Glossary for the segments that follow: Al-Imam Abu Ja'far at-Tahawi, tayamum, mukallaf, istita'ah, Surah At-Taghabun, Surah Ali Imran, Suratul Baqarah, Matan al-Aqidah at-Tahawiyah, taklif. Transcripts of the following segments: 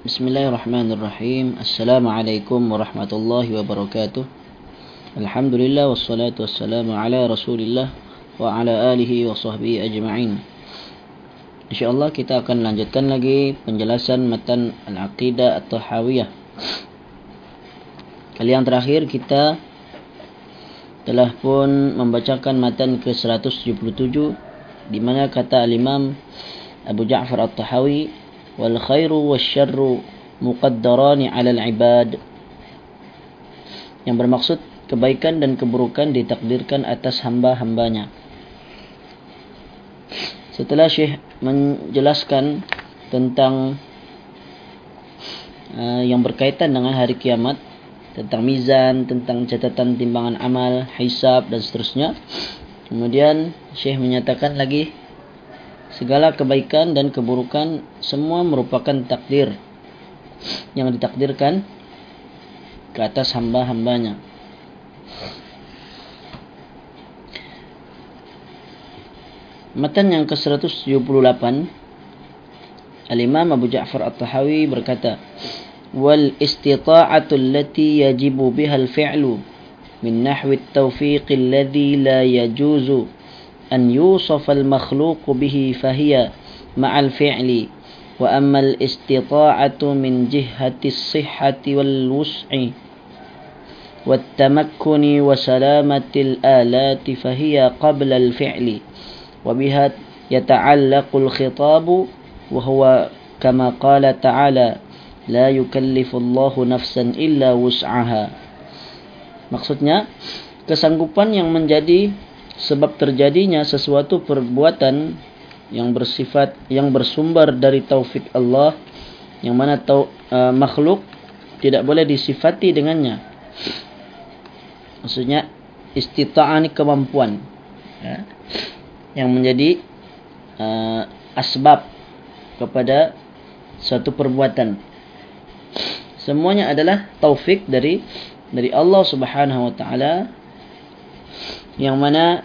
Bismillahirrahmanirrahim. Assalamualaikum warahmatullahi wabarakatuh. Alhamdulillah wassalatu wassalamu ala Rasulillah wa ala alihi wa sahbihi ajma'in. InsyaAllah kita akan lanjutkan lagi penjelasan Matan al-Aqidah at-Tahawiyah. Kali yang terakhir kita telah pun membacakan matan ke-177, di mana kata Al-Imam Abu Ja'far at-Tahawi, wal khairu wal syarru muqaddarani alal ibad, yang bermaksud kebaikan dan keburukan ditakdirkan atas hamba-hambanya. Setelah Syekh menjelaskan tentang yang berkaitan dengan hari kiamat, tentang mizan, tentang catatan timbangan amal, hisab dan seterusnya, kemudian Syekh menyatakan lagi, segala kebaikan dan keburukan semua merupakan takdir yang ditakdirkan ke atas hamba-hambanya. Matan yang ke-178, Al-Imam Abu Ja'far at-Tahawi berkata, wal istita'atu allati yajibu biha al-fi'lu min nahwi at-tawfiq alladhi la yajuzu أن يوصف المخلوق به فهي مع الفعل وأما الاستطاعة من جهة الصحة والوسع والتمكن وسلامة الآلات فهي قبل الفعل وبها يتعلق الخطاب وهو كما قال تعالى لا يكلف الله نفسا إلا وسعها. Maksudnya, kesanggupan yang menjadi sebab terjadinya sesuatu perbuatan yang bersumber dari taufik Allah, yang mana makhluk tidak boleh disifati dengannya. Maksudnya istita'ah ni kemampuan, ya, yang menjadi asbab kepada suatu perbuatan. Semuanya adalah taufik dari Allah Subhanahu wa taala, yang mana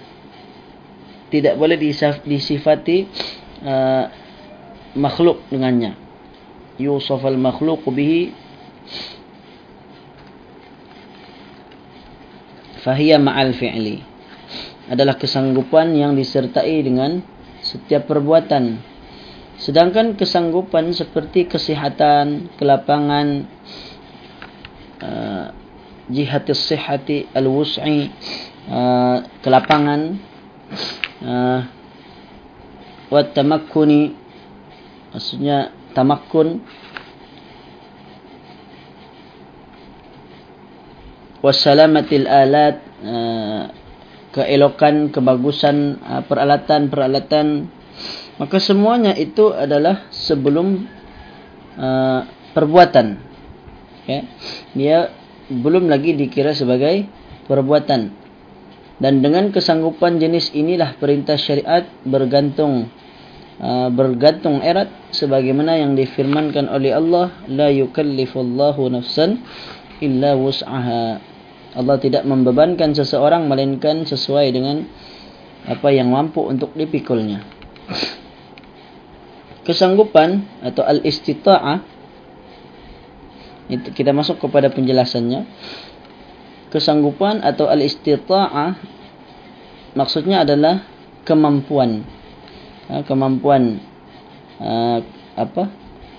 tidak boleh disifati makhluk dengannya. Yusafal makhluqu bihi fahiya ma'al fi'li, adalah kesanggupan yang disertai dengan setiap perbuatan. Sedangkan kesanggupan seperti kesihatan, kelapangan, jihatis sihati al-wus'i, kelapangan, wa tamakkuni, maksudnya tamakkun, wa salamatil alat, keelokan, kebagusan peralatan-peralatan. Maka semuanya itu adalah sebelum perbuatan, okay? Dia belum lagi dikira sebagai perbuatan. Dan dengan kesanggupan jenis inilah perintah syariat bergantung erat, sebagaimana yang difirmankan oleh Allah, la yukallifullahu nafsan illa wus'aha. Allah tidak membebankan seseorang melainkan sesuai dengan apa yang mampu untuk dipikulnya. Kesanggupan atau al-istita'ah, itu kita masuk kepada penjelasannya. Kesanggupan atau al-istita'ah maksudnya adalah kemampuan,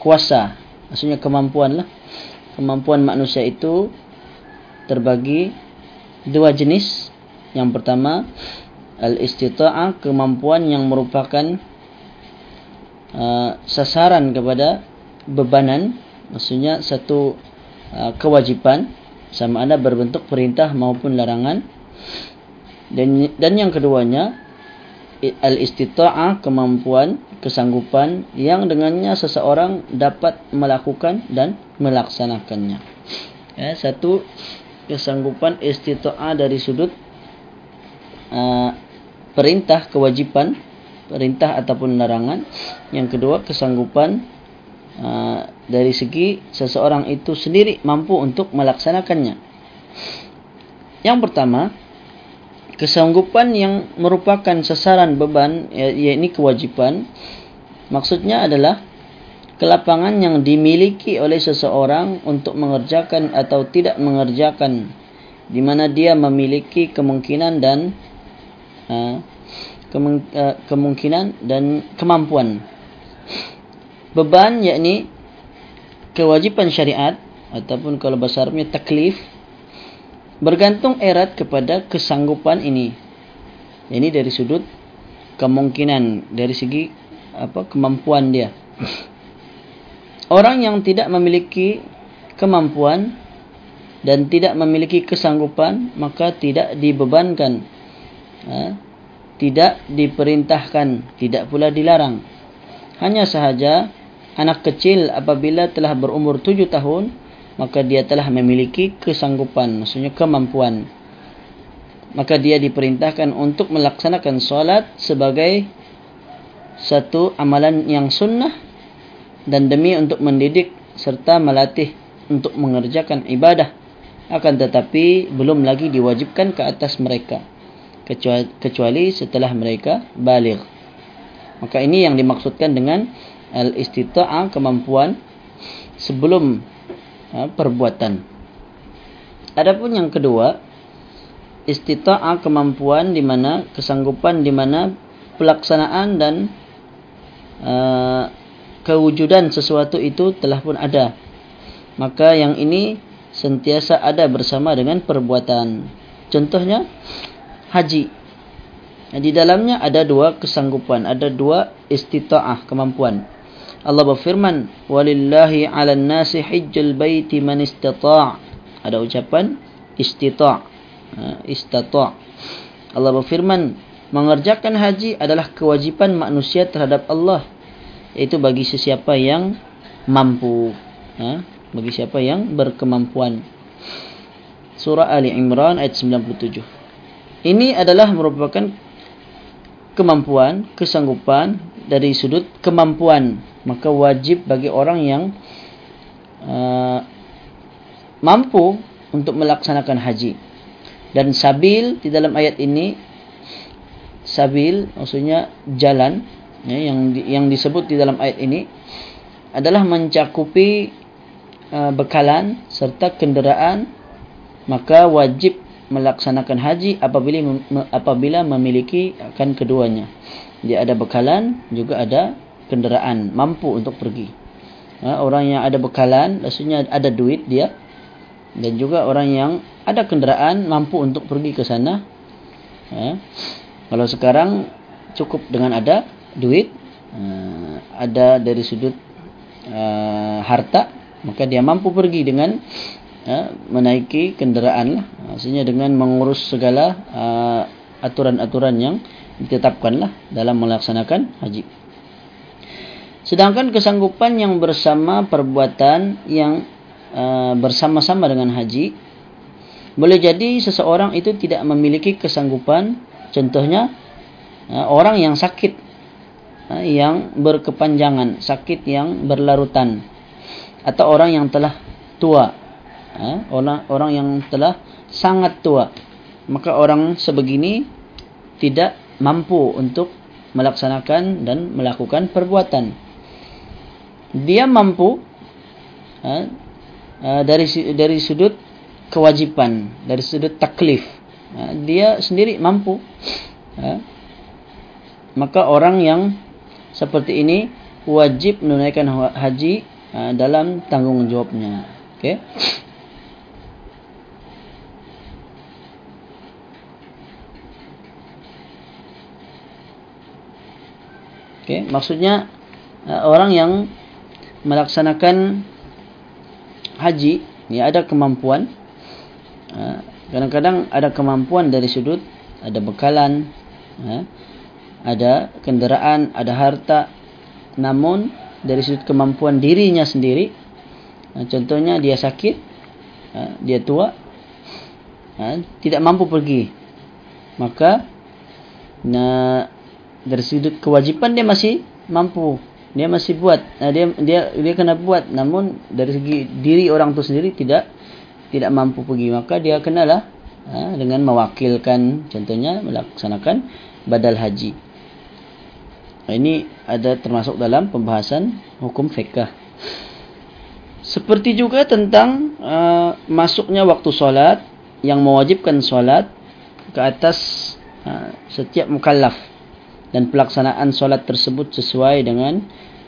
kuasa, maksudnya kemampuan manusia itu terbagi dua jenis. Yang pertama al-istita'ah, kemampuan yang merupakan sasaran kepada bebanan, maksudnya satu kewajiban, sama ada berbentuk perintah maupun larangan. Dan yang keduanya al-istita'ah, kemampuan, kesanggupan yang dengannya seseorang dapat melakukan dan melaksanakannya. Ya, satu kesanggupan istita'ah dari sudut perintah, kewajiban, perintah ataupun larangan. Yang kedua kesanggupan dari segi seseorang itu sendiri mampu untuk melaksanakannya. Yang pertama, kesanggupan yang merupakan sasaran beban, yakni kewajiban. Maksudnya adalah kelapangan yang dimiliki oleh seseorang untuk mengerjakan atau tidak mengerjakan, di mana dia memiliki kemungkinan dan kemampuan. Beban yakni kewajiban syariat ataupun kalau bahasa Arabnya taklif bergantung erat kepada kesanggupan ini. Ini dari sudut kemungkinan, dari segi kemampuan dia. Orang yang tidak memiliki kemampuan dan tidak memiliki kesanggupan, maka tidak dibebankan, tidak diperintahkan, tidak pula dilarang. Hanya sahaja anak kecil apabila telah berumur 7 tahun, maka dia telah memiliki kesanggupan, maksudnya kemampuan. Maka dia diperintahkan untuk melaksanakan solat sebagai satu amalan yang sunnah, dan demi untuk mendidik serta melatih untuk mengerjakan ibadah. Akan tetapi belum lagi diwajibkan ke atas mereka kecuali setelah mereka baligh. Maka ini yang dimaksudkan dengan al-istita'ah, kemampuan sebelum perbuatan. Adapun yang kedua, istita'ah, kemampuan di mana kesanggupan, di mana pelaksanaan dan kewujudan sesuatu itu telah pun ada. Maka yang ini sentiasa ada bersama dengan perbuatan. Contohnya haji. Di dalamnya ada dua kesanggupan, ada dua istita'ah, kemampuan. Allah berfirman, "Walillahi 'alan nasi hajjul baiti man istata'." Ada ucapan istita'. Istata'. Allah berfirman, mengerjakan haji adalah kewajiban manusia terhadap Allah. Itu bagi sesiapa yang mampu, bagi siapa yang berkemampuan. Surah Ali Imran ayat 97. Ini adalah merupakan kemampuan, kesanggupan dari sudut kemampuan. Maka wajib bagi orang yang mampu untuk melaksanakan haji. Dan sabil di dalam ayat ini, sabil maksudnya jalan, yang disebut di dalam ayat ini adalah mencakupi bekalan serta kenderaan. Maka wajib melaksanakan haji apabila memiliki akan keduanya. Dia ada bekalan, juga ada kenderaan, mampu untuk pergi. Orang yang ada bekalan maksudnya ada duit dia, dan juga orang yang ada kenderaan mampu untuk pergi ke sana. Kalau sekarang cukup dengan ada duit, ada dari sudut harta, maka dia mampu pergi dengan menaiki kenderaan lah, maksudnya dengan mengurus segala aturan-aturan yang ditetapkan lah dalam melaksanakan haji. Sedangkan kesanggupan yang bersama perbuatan yang bersama-sama dengan haji, boleh jadi seseorang itu tidak memiliki kesanggupan. Contohnya orang yang sakit yang berkepanjangan, sakit yang berlarutan, atau orang yang telah tua, orang yang telah sangat tua. Maka orang sebegini tidak mampu untuk melaksanakan dan melakukan perbuatan. Dia mampu dari sudut kewajiban, dari sudut taklif, dia sendiri mampu. Maka orang yang seperti ini wajib menunaikan haji dalam tanggung jawabnya. Okey. Okey, maksudnya orang yang melaksanakan haji ini ada kemampuan. Kadang-kadang ada kemampuan dari sudut ada bekalan, ada kenderaan, ada harta. Namun dari sudut kemampuan dirinya sendiri, contohnya dia sakit, dia tua, tidak mampu pergi. Maka dari sudut kewajiban dia masih mampu, dia masih buat, dia kena buat. Namun dari segi diri orang itu sendiri tidak mampu pergi, maka dia kenalah dengan mewakilkan, contohnya melaksanakan badal haji. Ini ada termasuk dalam pembahasan hukum fiqh. Seperti juga tentang masuknya waktu solat yang mewajibkan solat ke atas setiap mukallaf dan pelaksanaan solat tersebut sesuai dengan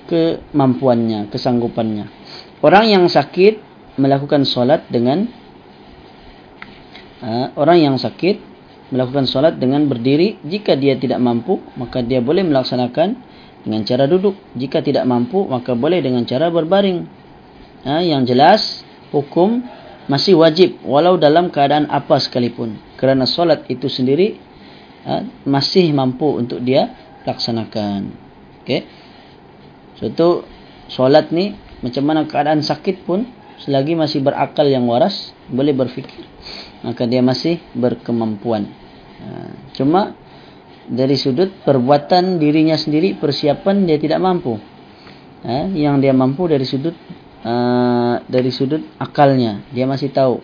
kemampuannya, kesanggupannya. Orang yang sakit melakukan solat dengan berdiri. Jika dia tidak mampu, maka dia boleh melaksanakan dengan cara duduk. Jika tidak mampu, maka boleh dengan cara berbaring. Yang jelas, hukum masih wajib walau dalam keadaan apa sekalipun, kerana solat itu sendiri masih mampu untuk dia laksanakan. Okay. So, itu solat ni macam mana keadaan sakit pun, selagi masih berakal yang waras, boleh berfikir, maka dia masih berkemampuan. Cuma dari sudut perbuatan dirinya sendiri, persiapan, dia tidak mampu. Yang dia mampu dari sudut akalnya, dia masih tahu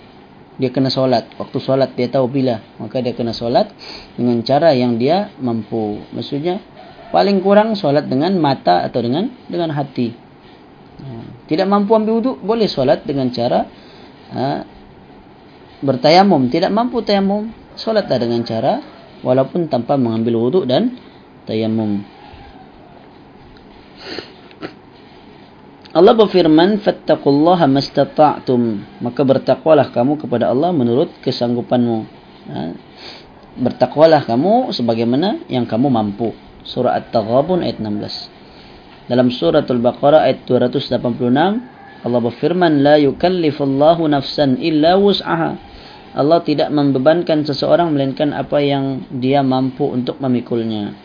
dia kena solat. Waktu solat dia tahu bila, maka dia kena solat dengan cara yang dia mampu. Maksudnya paling kurang solat dengan mata atau dengan hati. Tidak mampu ambil wuduk, boleh solat dengan cara bertayamum. Tidak mampu tayamum, solatlah dengan cara walaupun tanpa mengambil wuduk dan tayamum. Allah berfirman, "Fattaqullaha mastata'tum." Maka bertakwalah kamu kepada Allah menurut kesanggupanmu. Bertakwalah kamu sebagaimana yang kamu mampu. Surah At-Taghabun ayat 16. Dalam Suratul Baqarah ayat 286, Allah berfirman, "La yukallifullahu nafsan illa wus'aha." Allah tidak membebankan seseorang melainkan apa yang dia mampu untuk memikulnya.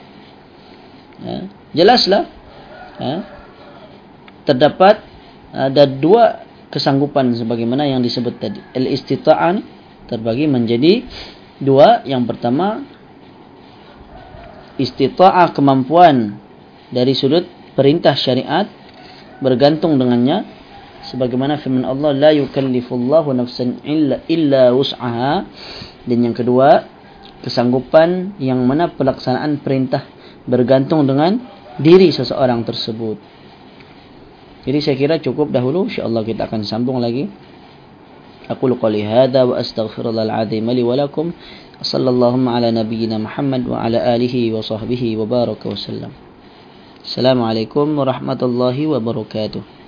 Jelaslah, terdapat ada dua kesanggupan sebagaimana yang disebut tadi. Al-istita'an terbagi menjadi dua. Yang pertama, istita'ah, kemampuan dari sudut perintah syariat, bergantung dengannya sebagaimana firman Allah, "La yukallifullahu nafsan illa wus'aha." Dan yang kedua, kesanggupan yang mana pelaksanaan perintah bergantung dengan diri seseorang tersebut. Jadi saya kira cukup dahulu, insya-Allah kita akan sambung lagi. Aqulu qouli hadza wa astaghfirullahal azim li wa lakum. Sallallahu ala nabiyyina Muhammad wa ala alihi wa sahbihi wa baraka wa sallam. Assalamualaikum warahmatullahi wabarakatuh.